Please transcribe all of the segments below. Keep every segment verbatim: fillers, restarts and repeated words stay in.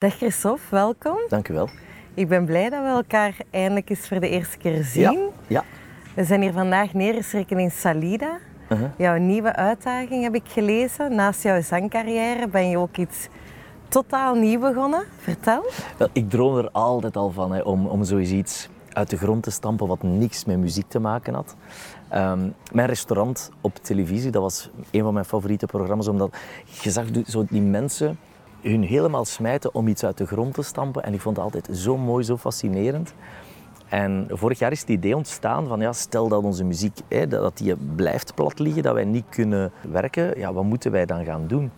Dag Christoff, welkom. Dank u wel. Ik ben blij dat we elkaar eindelijk eens voor de eerste keer zien. Ja, ja. We zijn hier vandaag neergestreken in Salida. Uh-huh. Jouw nieuwe uitdaging heb ik gelezen. Naast jouw zangcarrière ben je ook iets totaal nieuw begonnen. Vertel. Wel, ik droom er altijd al van hè, om, om zoiets iets uit de grond te stampen wat niks met muziek te maken had. Um, mijn restaurant op televisie, dat was een van mijn favoriete programma's, omdat je zag zo die mensen hun helemaal smijten om iets uit de grond te stampen. En ik vond het altijd zo mooi, zo fascinerend. En vorig jaar is het idee ontstaan van, ja, stel dat onze muziek hè, dat die blijft plat liggen, dat wij niet kunnen werken, ja, wat moeten wij dan gaan doen?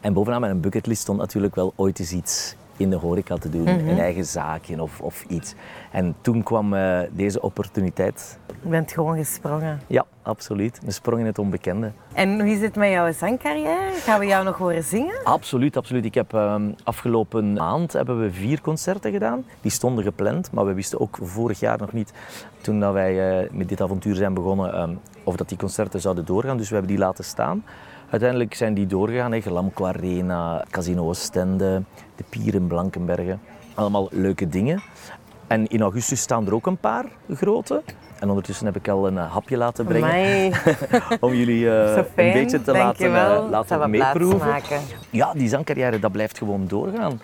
En bovenaan mijn bucketlist stond natuurlijk wel ooit eens iets in de horeca te doen, mm-hmm. een eigen zaakje of, of iets. En toen kwam uh, deze opportuniteit. Je bent gewoon gesprongen. Ja, absoluut. Een sprong in het onbekende. En hoe is het met jouw zangcarrière? Gaan we jou nog horen zingen? Absoluut, absoluut. Ik heb uh, afgelopen maand hebben we vier concerten gedaan. Die stonden gepland, maar we wisten ook vorig jaar nog niet, toen dat wij uh, met dit avontuur zijn begonnen, uh, of dat die concerten zouden doorgaan. Dus we hebben die laten staan. Uiteindelijk zijn die doorgegaan, hè. Glamco Arena, Casino Westende, De Pier in Blankenberge. Allemaal leuke dingen. En in augustus staan er ook een paar grote. En ondertussen heb ik al een hapje laten brengen om jullie uh, een beetje te laten, uh, laten meeproeven. Ja, die zangcarrière, dat blijft gewoon doorgaan.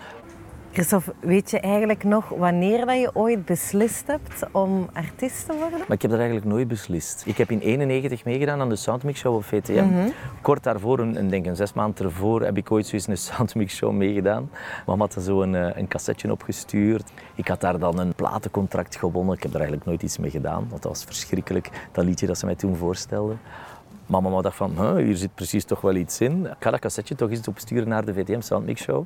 Christoff, weet je eigenlijk nog wanneer dat je ooit beslist hebt om artiest te worden? Maar ik heb dat eigenlijk nooit beslist. Ik heb in negentien eenennegentig meegedaan aan de Sound Mix Show op V T M. Mm-hmm. Kort daarvoor, en denk een zes maanden ervoor, heb ik ooit zoiets een Sound Mix Show meegedaan. Mama had er zo een, een cassetje opgestuurd. Ik had daar dan een platencontract gewonnen. Ik heb er eigenlijk nooit iets mee gedaan, want dat was verschrikkelijk, dat liedje dat ze mij toen voorstelde. Maar mama dacht van, hier zit precies toch wel iets in. Ik ga dat cassetje toch eens opsturen naar de V T M Sound Mix Show.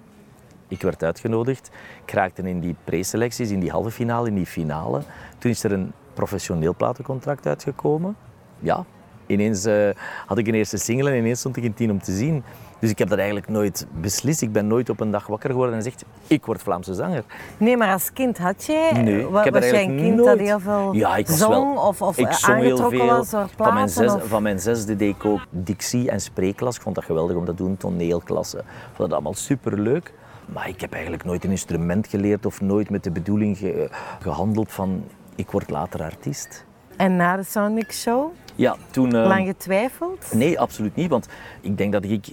Ik werd uitgenodigd, ik raakte in die preselecties, in die halve finale, in die finale. Toen is er een professioneel platencontract uitgekomen. Ja, ineens uh, had ik een eerste single en ineens stond ik in tien om te zien. Dus ik heb dat eigenlijk nooit beslist. Ik ben nooit op een dag wakker geworden en zegt, ik word Vlaamse zanger. Nee, maar als kind had jij... Nee, was jij een kind nooit... dat heel veel ja, ik zong wel, of, of ik zong aangetrokken heel veel. Was door platen? Van mijn, zes, of... van mijn zesde deed ik ook dictie- en spreekklas. Ik vond dat geweldig om dat te doen, toneelklassen. Ik vond dat allemaal superleuk. Maar ik heb eigenlijk nooit een instrument geleerd of nooit met de bedoeling ge- gehandeld van ik word later artiest. En na de Sound Mix Show? Ja, toen... Uh... Lang getwijfeld? Nee, absoluut niet. Want ik denk dat ik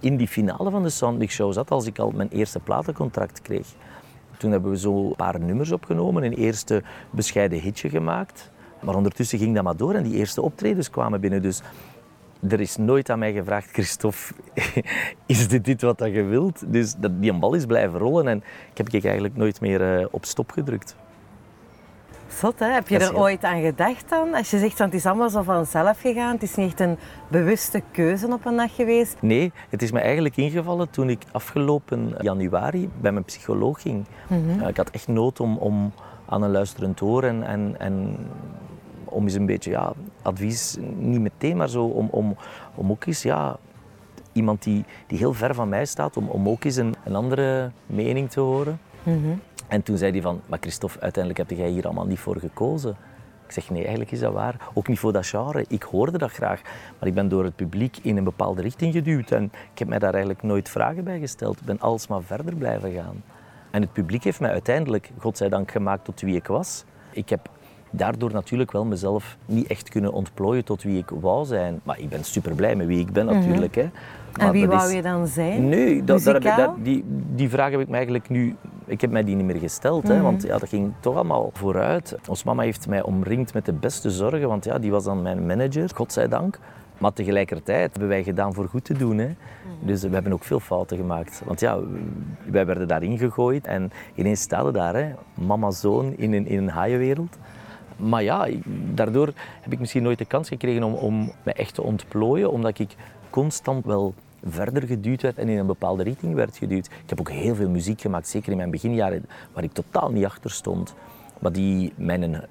in die finale van de Sound Mix Show zat als ik al mijn eerste platencontract kreeg. Toen hebben we zo een paar nummers opgenomen, een eerste bescheiden hitje gemaakt. Maar ondertussen ging dat maar door en die eerste optredens kwamen binnen. Dus er is nooit aan mij gevraagd, Christoff, is dit, dit wat je wilt? Dus die bal is blijven rollen en ik heb ik eigenlijk nooit meer op stop gedrukt. Zot, hè? Heb je er heel... ooit aan gedacht dan? Als je zegt, want het is allemaal zo vanzelf gegaan, het is niet echt een bewuste keuze op een dag geweest. Nee, het is me eigenlijk ingevallen toen ik afgelopen januari bij mijn psycholoog ging. Mm-hmm. Ik had echt nood om, om aan een luisterend oor en... en, en om eens een beetje, ja, advies, niet meteen, maar zo, om, om, om ook eens, ja, iemand die, die heel ver van mij staat, om, om ook eens een, een andere mening te horen. Mm-hmm. En toen zei hij van, maar Christoff, uiteindelijk heb jij hier allemaal niet voor gekozen. Ik zeg, nee, eigenlijk is dat waar. Ook niet voor dat genre. Ik hoorde dat graag. Maar ik ben door het publiek in een bepaalde richting geduwd en ik heb mij daar eigenlijk nooit vragen bij gesteld. Ik ben alsmaar verder blijven gaan. En het publiek heeft mij uiteindelijk, godzijdank, gemaakt tot wie ik was. Ik heb daardoor natuurlijk wel mezelf niet echt kunnen ontplooien tot wie ik wou zijn. Maar ik ben super blij met wie ik ben natuurlijk. Mm-hmm. Hè. Maar en wie wou is... je dan zijn? Nee, dat, daar heb ik, daar, die, die vraag heb ik mij eigenlijk nu... Ik heb mij die niet meer gesteld, mm-hmm. hè, want ja, dat ging toch allemaal vooruit. Ons mama heeft mij omringd met de beste zorgen, want ja, die was dan mijn manager, godzijdank. Maar tegelijkertijd hebben wij gedaan voor goed te doen. Hè. Dus we hebben ook veel fouten gemaakt. Want ja, wij werden daarin gegooid en ineens staan daar, hè, mama, zoon, in een, in een haaienwereld. Maar ja, daardoor heb ik misschien nooit de kans gekregen om, om me echt te ontplooien, omdat ik constant wel verder geduwd werd en in een bepaalde richting werd geduwd. Ik heb ook heel veel muziek gemaakt, zeker in mijn beginjaren, waar ik totaal niet achter stond. Maar die mijn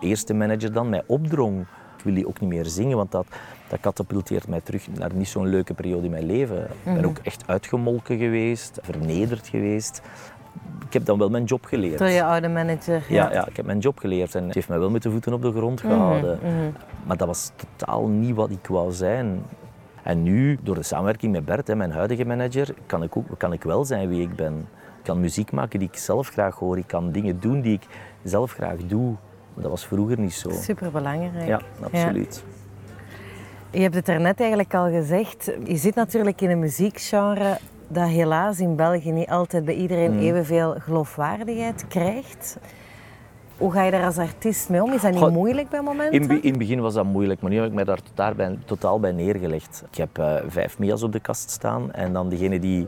eerste manager dan mij opdrong. Ik wil die ook niet meer zingen, want dat, dat katapulteert mij terug naar niet zo'n leuke periode in mijn leven. Mm-hmm. Ik ben ook echt uitgemolken geweest, vernederd geweest. Ik heb dan wel mijn job geleerd. Door je oude manager. Ja. Ja, ja, ik heb mijn job geleerd en het heeft mij wel met de voeten op de grond gehouden. Mm-hmm, mm-hmm. Maar dat was totaal niet wat ik wou zijn. En nu, door de samenwerking met Bert, mijn huidige manager, kan ik, ook, kan ik wel zijn wie ik ben. kan muziek maken die ik zelf graag hoor. Ik kan dingen doen die ik zelf graag doe. Dat was vroeger niet zo. Superbelangrijk. Ja, absoluut. Ja. Je hebt het daarnet eigenlijk al gezegd. Je zit natuurlijk in een muziekgenre dat helaas in België niet altijd bij iedereen mm. evenveel geloofwaardigheid krijgt. Hoe ga je daar als artiest mee om? Is dat niet God, moeilijk bij momenten? In, in het begin was dat moeilijk, maar nu heb ik mij daar totaal bij, totaal bij neergelegd. Ik heb uh, vijf M I A's op de kast staan en dan degenen die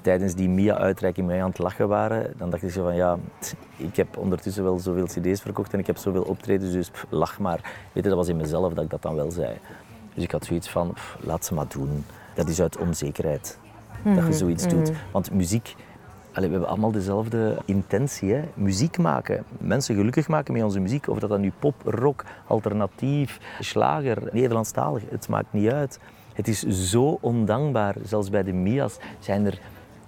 tijdens die M I A-uitreiking mee aan het lachen waren, dan dacht ik zo van ja, ik heb ondertussen wel zoveel cd's verkocht en ik heb zoveel optredens, dus pff, lach maar. Weet je, dat was in mezelf dat ik dat dan wel zei. Dus ik had zoiets van, pff, laat ze maar doen. Dat is uit onzekerheid mm-hmm. dat je zoiets mm-hmm. doet. Want muziek, allez, we hebben allemaal dezelfde intentie, hè? Muziek maken. Mensen gelukkig maken met onze muziek. Of dat dan nu pop, rock, alternatief, slager, Nederlandstalig, het maakt niet uit. Het is zo ondankbaar. Zelfs bij de M I A's zijn er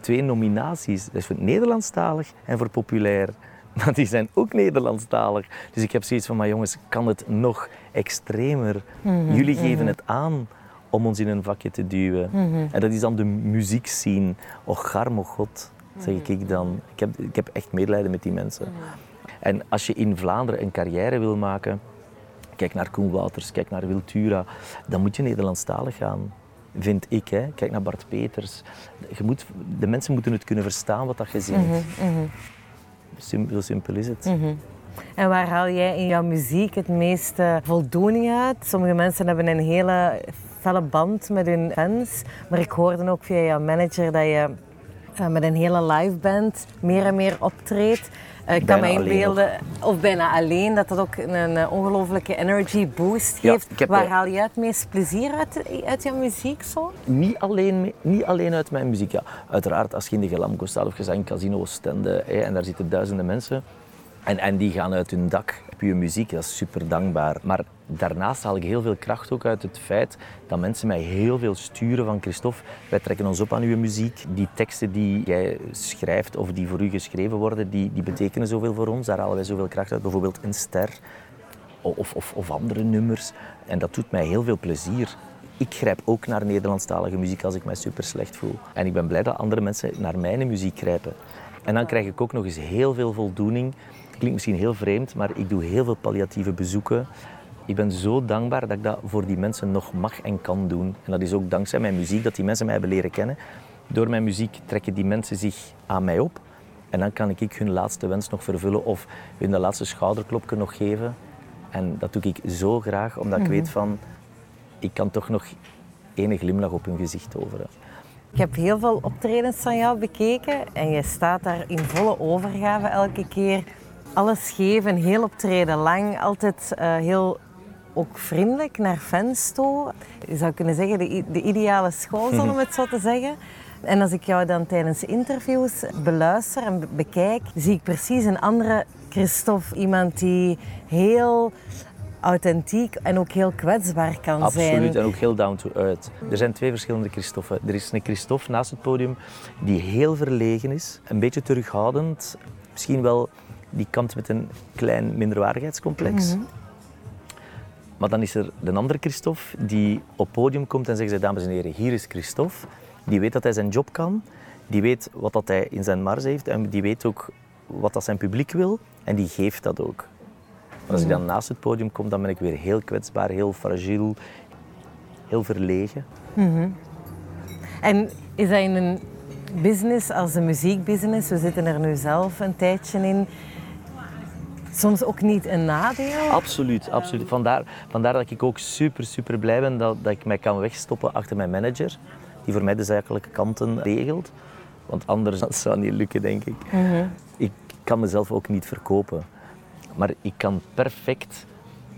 twee nominaties. Dat is voor Nederlandstalig en voor populair. Maar die zijn ook Nederlandstalig. Dus ik heb zoiets van, maar jongens, kan het nog extremer? Mm-hmm, Jullie mm-hmm. geven het aan om ons in een vakje te duwen. Mm-hmm. En dat is dan de muziekscene. Och, garm, och god, zeg ik dan. Ik heb, ik heb echt medelijden met die mensen. Mm-hmm. En als je in Vlaanderen een carrière wil maken, kijk naar Koen Wouters, kijk naar Will Tura, dan moet je Nederlandstalig gaan. Vind ik, hè. Kijk naar Bart Peters. Je moet, de mensen moeten het kunnen verstaan wat dat je zingt. Mm-hmm, mm-hmm. Sim, zo simpel is het. Mm-hmm. En waar haal jij in jouw muziek het meeste voldoening uit? Sommige mensen hebben een hele felle band met hun fans. Maar ik hoorde ook via jouw manager dat je uh, met een hele live band meer en meer optreedt. Uh, ik kan me inbeelden, of bijna alleen, dat dat ook een uh, ongelooflijke energy boost geeft. Ja, waar uh, haal je het meest plezier uit, uit jouw muziek? Zo? Niet, alleen, niet alleen uit mijn muziek. Ja. Uiteraard, als je in de Glamco staat of je zegt in Casino Westende, hè, en daar zitten duizenden mensen en, en die gaan uit hun dak. Puur muziek, dat is super dankbaar. Maar daarnaast haal ik heel veel kracht ook uit het feit dat mensen mij heel veel sturen van Christophe. Wij trekken ons op aan uw muziek. Die teksten die jij schrijft of die voor u geschreven worden, die, die betekenen zoveel voor ons. Daar halen wij zoveel kracht uit. Bijvoorbeeld een ster of, of, of andere nummers. En dat doet mij heel veel plezier. Ik grijp ook naar Nederlandstalige muziek als ik mij super slecht voel. En ik ben blij dat andere mensen naar mijn muziek grijpen. En dan krijg ik ook nog eens heel veel voldoening. Het klinkt misschien heel vreemd, maar ik doe heel veel palliatieve bezoeken. Ik ben zo dankbaar dat ik dat voor die mensen nog mag en kan doen. En dat is ook dankzij mijn muziek dat die mensen mij hebben leren kennen. Door mijn muziek trekken die mensen zich aan mij op. En dan kan ik hun laatste wens nog vervullen of hun de laatste schouderklopje nog geven. En dat doe ik zo graag, omdat mm-hmm. ik weet van... Ik kan toch nog ene glimlach op hun gezicht overen. Ik heb heel veel optredens van jou bekeken. En je staat daar in volle overgave elke keer. Alles geven, heel optreden lang, altijd uh, heel ook vriendelijk naar fans toe. Je zou kunnen zeggen, de, de ideale school, zal om het zo te zeggen. En als ik jou dan tijdens interviews beluister en be- bekijk, zie ik precies een andere Christophe. Iemand die heel authentiek en ook heel kwetsbaar kan Absoluut, zijn. Absoluut, en ook heel down to earth. Er zijn twee verschillende Christoffen. Er is een Christophe naast het podium die heel verlegen is, een beetje terughoudend, misschien wel... Die kampt met een klein minderwaardigheidscomplex. Mm-hmm. Maar dan is er een andere Christophe die op podium komt en zegt, dames en heren, hier is Christophe. Die weet dat hij zijn job kan, die weet wat dat hij in zijn mars heeft en die weet ook wat dat zijn publiek wil en die geeft dat ook. Maar als ik dan naast het podium kom, dan ben ik weer heel kwetsbaar, heel fragiel, heel verlegen. Mm-hmm. En is dat in een business als de muziekbusiness, we zitten er nu zelf een tijdje in, soms ook niet een nadeel? Absoluut, absoluut. Vandaar, vandaar dat ik ook super, super blij ben dat, dat ik mij kan wegstoppen achter mijn manager, die voor mij de zakelijke kanten regelt. Want anders dat zou niet lukken, denk ik. Mm-hmm. Ik kan mezelf ook niet verkopen. Maar ik kan perfect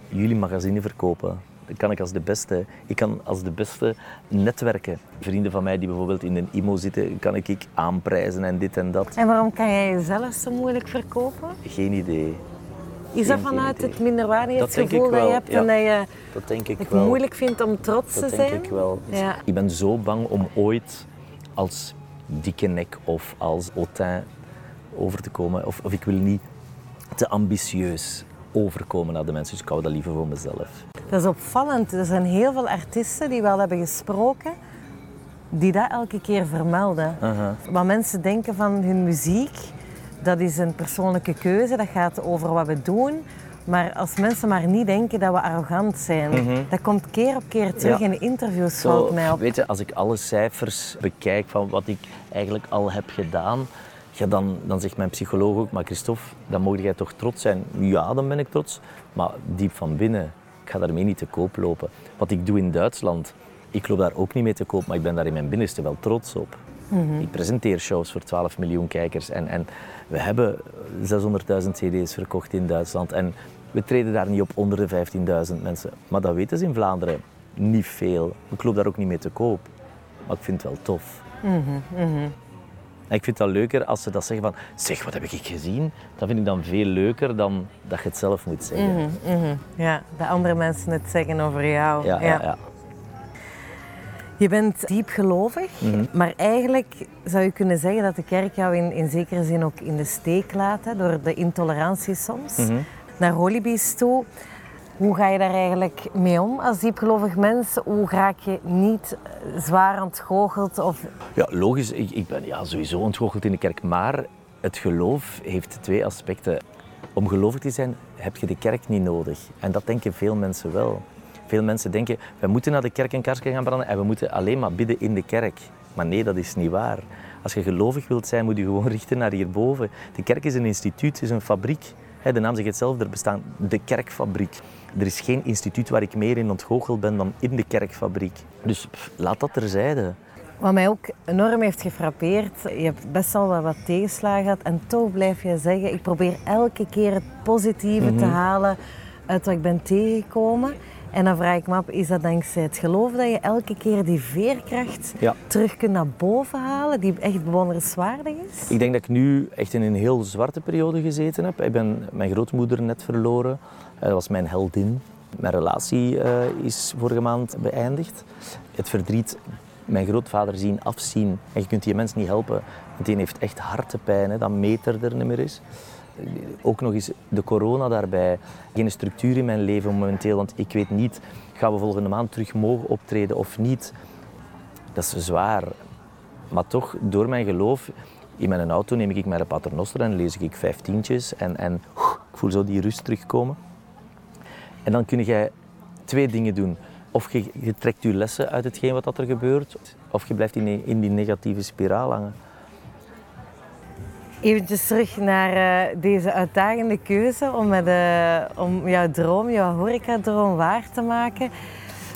jullie magazine verkopen. Dat kan ik als de beste. Ik kan als de beste netwerken. Vrienden van mij die bijvoorbeeld in een I M O zitten, kan ik, ik aanprijzen en dit en dat. En waarom kan jij jezelf zo moeilijk verkopen? Geen idee. Is dat vanuit het minderwaardigheidsgevoel dat je hebt en dat je het moeilijk vindt om trots te zijn? Dat denk ik wel. Ja. Ik ben zo bang om ooit als dikke nek of als autain over te komen. Of, of ik wil niet te ambitieus overkomen naar de mensen, dus ik hou dat liever voor mezelf. Dat is opvallend. Er zijn heel veel artiesten die wel hebben gesproken, die dat elke keer vermelden. Uh-huh. Want mensen denken van hun muziek, dat is een persoonlijke keuze, dat gaat over wat we doen. Maar als mensen maar niet denken dat we arrogant zijn, mm-hmm. dat komt keer op keer terug ja. in interviews, zo, valt mij op. Weet je, als ik alle cijfers bekijk van wat ik eigenlijk al heb gedaan, ja, dan, dan zegt mijn psycholoog ook, maar Christophe, dan mocht jij toch trots zijn? Ja, dan ben ik trots, maar diep van binnen, ik ga daarmee niet te koop lopen. Wat ik doe in Duitsland, ik loop daar ook niet mee te koop, maar ik ben daar in mijn binnenste wel trots op. Mm-hmm. Ik presenteer shows voor twaalf miljoen kijkers en, en we hebben zeshonderdduizend cd's verkocht in Duitsland en we treden daar niet op onder de vijftienduizend mensen. Maar dat weten ze in Vlaanderen niet veel. Ik loop daar ook niet mee te koop, maar ik vind het wel tof. Mm-hmm. Mm-hmm. En ik vind dat leuker als ze dat zeggen van, zeg, wat heb ik gezien? Dat vind ik dan veel leuker dan dat je het zelf moet zeggen. Mm-hmm. Mm-hmm. Ja, dat andere mensen het zeggen over jou. Ja, ja. ja, ja. Je bent diepgelovig, mm-hmm. maar eigenlijk zou je kunnen zeggen dat de kerk jou in, in zekere zin ook in de steek laat, hè, door de intolerantie soms, mm-hmm. naar holibies toe. Hoe ga je daar eigenlijk mee om als diepgelovig mens? Hoe raak je niet zwaar ontgoocheld? Of... Ja, logisch, ik, ik ben ja, sowieso ontgoocheld in de kerk, maar het geloof heeft twee aspecten. Om gelovig te zijn heb je de kerk niet nodig en dat denken veel mensen wel. Veel mensen denken, we moeten naar de kerk en kaarsen gaan branden en we moeten alleen maar bidden in de kerk. Maar nee, dat is niet waar. Als je gelovig wilt zijn, moet je gewoon richten naar hierboven. De kerk is een instituut, is een fabriek. De naam zegt het zelf, er bestaat de kerkfabriek. Er is geen instituut waar ik meer in ontgoocheld ben dan in de kerkfabriek. Dus pff, laat dat terzijde. Wat mij ook enorm heeft gefrappeerd, je hebt best al wel wat tegenslagen gehad en toch blijf je zeggen, ik probeer elke keer het positieve mm-hmm. te halen uit wat ik ben tegengekomen. En dan vraag ik me af, is dat dankzij het geloof dat je elke keer die veerkracht ja. terug kunt naar boven halen, die echt bewonderenswaardig is? Ik denk dat ik nu echt in een heel zwarte periode gezeten heb. Ik ben mijn grootmoeder net verloren. Dat was mijn heldin. Mijn relatie uh, is vorige maand beëindigd. Het verdriet, mijn grootvader zien, afzien. En je kunt die mens niet helpen, want die heeft echt hartepijn, hè, dat meter er niet meer is. Ook nog eens de corona daarbij. Geen structuur in mijn leven momenteel, want ik weet niet, gaan we volgende maand terug mogen optreden of niet? Dat is zwaar. Maar toch, door mijn geloof, in mijn auto neem ik mijn paternoster en lees ik vijftientjes en, en ik voel zo die rust terugkomen. En dan kun jij twee dingen doen. Of je, je trekt je lessen uit hetgeen wat er gebeurt, of je blijft in, in die negatieve spiraal hangen. Even terug naar uh, deze uitdagende keuze om, met, uh, om jouw droom, jouw horecadroom waar te maken.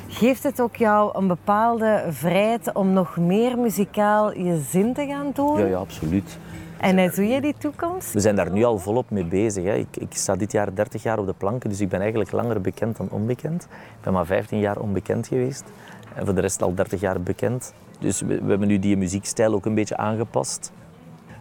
Geeft het ook jou een bepaalde vrijheid om nog meer muzikaal je zin te gaan doen? Ja, ja, absoluut. En hoe doe je die toekomst? We zijn daar nu al volop mee bezig. Hè. Ik, ik sta dit jaar dertig jaar op de planken, dus ik ben eigenlijk langer bekend dan onbekend. Ik ben maar vijftien jaar onbekend geweest en voor de rest al dertig jaar bekend. Dus we, we hebben nu die muziekstijl ook een beetje aangepast.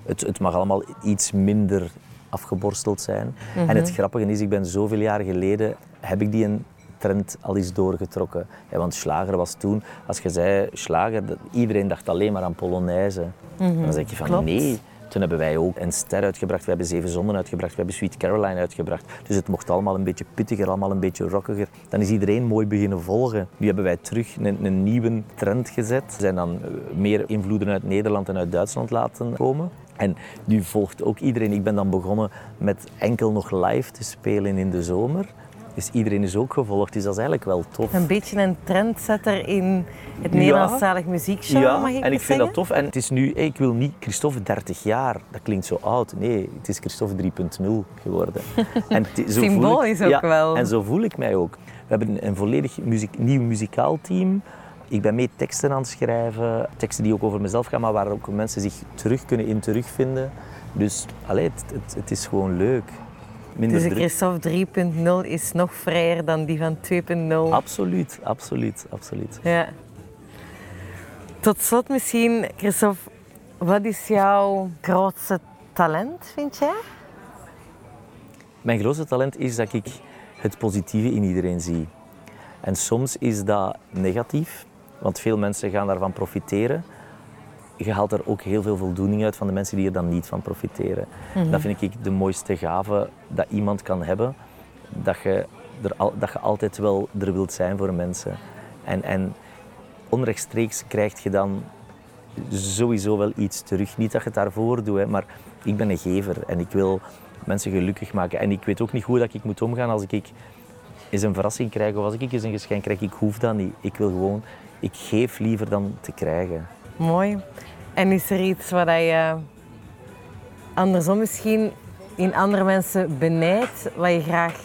Het, het mag allemaal iets minder afgeborsteld zijn. Mm-hmm. En het grappige is, ik ben zoveel jaar geleden, heb ik die een trend al eens doorgetrokken. Ja, want Schlager was toen, als je zei Schlager, iedereen dacht alleen maar aan Polonaise. Mm-hmm. Dan zeg je van Klopt. Nee, toen hebben wij ook een ster uitgebracht, we hebben Zeven Zonden uitgebracht, we hebben Sweet Caroline uitgebracht. Dus het mocht allemaal een beetje pittiger, allemaal een beetje rockiger. Dan is iedereen mooi beginnen volgen. Nu hebben wij terug een, een nieuwe trend gezet. We zijn dan meer invloeden uit Nederland en uit Duitsland laten komen. En nu volgt ook iedereen. Ik ben dan begonnen met enkel nog live te spelen in de zomer. Dus iedereen is ook gevolgd, dus dat is eigenlijk wel tof. Een beetje een trendsetter in het Nederlandstalig ja. muziekgenre, ja. mag ik Ja, en ik vind zeggen? Dat tof. En het is nu, ik wil niet Christophe dertig jaar, dat klinkt zo oud. Nee, het is Christophe drie punt nul geworden. En t- zo Symbool is ook ja, wel. En zo voel ik mij ook. We hebben een volledig muziek, nieuw muzikaal team. Ik ben mee teksten aan het schrijven, teksten die ook over mezelf gaan, maar waar ook mensen zich terug kunnen in terugvinden. Dus allee, het, het, het is gewoon leuk. Minder dus de Christophe drie punt nul is nog vrijer dan die van twee punt nul? Absoluut, absoluut, absoluut. Ja. Tot slot misschien, Christophe, wat is jouw grootste talent, vind jij? Mijn grootste talent is dat ik het positieve in iedereen zie. En soms is dat negatief, want veel mensen gaan daarvan profiteren. Je haalt er ook heel veel voldoening uit van de mensen die er dan niet van profiteren. Mm-hmm. Dat vind ik de mooiste gave dat iemand kan hebben. Dat je, er al, dat je altijd wel er wilt zijn voor mensen. En, en onrechtstreeks krijg je dan sowieso wel iets terug. Niet dat je het daarvoor doet, hè, maar ik ben een gever en ik wil mensen gelukkig maken. En ik weet ook niet hoe dat ik moet omgaan als ik eens een verrassing krijg of als ik eens een geschenk krijg. Ik hoef dat niet. Ik wil gewoon... Ik geef liever dan te krijgen. Mooi. En is er iets wat je andersom misschien in andere mensen benijdt, wat je graag...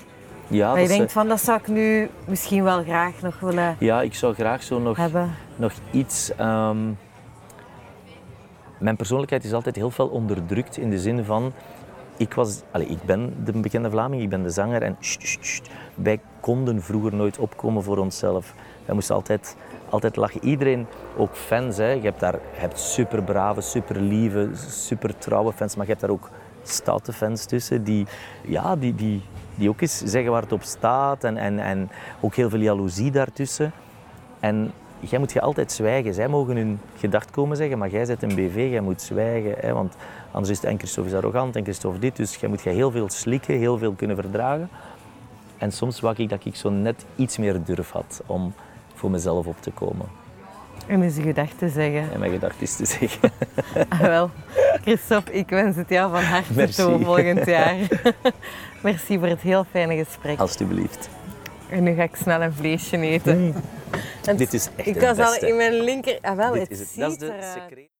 Ja, dat je denkt, van, dat zou ik nu misschien wel graag nog willen... Ja, ik zou graag zo nog, nog iets... Um, mijn persoonlijkheid is altijd heel veel onderdrukt in de zin van... Ik, was, allez, ik ben de bekende Vlaming, ik ben de zanger en... Sht, sht, sht, wij konden vroeger nooit opkomen voor onszelf. Wij moesten altijd, altijd lachen. Iedereen, ook fans, hè. Je hebt, daar, je hebt super brave, super lieve, super trouwe fans, maar je hebt daar ook stoute fans tussen die... Ja, die, die Die ook eens zeggen waar het op staat en, en, en ook heel veel jaloezie daartussen. En jij moet je altijd zwijgen. Zij mogen hun gedacht komen zeggen, maar jij bent een B V, jij moet zwijgen. Hè? Want anders is het en Christophe is arrogant en Christophe dit. Dus jij moet je heel veel slikken, heel veel kunnen verdragen. En soms wou ik dat ik zo net iets meer durf had om voor mezelf op te komen. En mijn gedachten zeggen. En mijn gedachten te zeggen. Ah, wel. Christophe, ik wens het jou van harte Merci. Toe volgend jaar. Merci voor het heel fijne gesprek. Alsjeblieft. En nu ga ik snel een vleesje eten. Mm. Dit is echt ik het beste. Ik was al in mijn linker... Ah, wel, dit het is het. Dat is de secreet.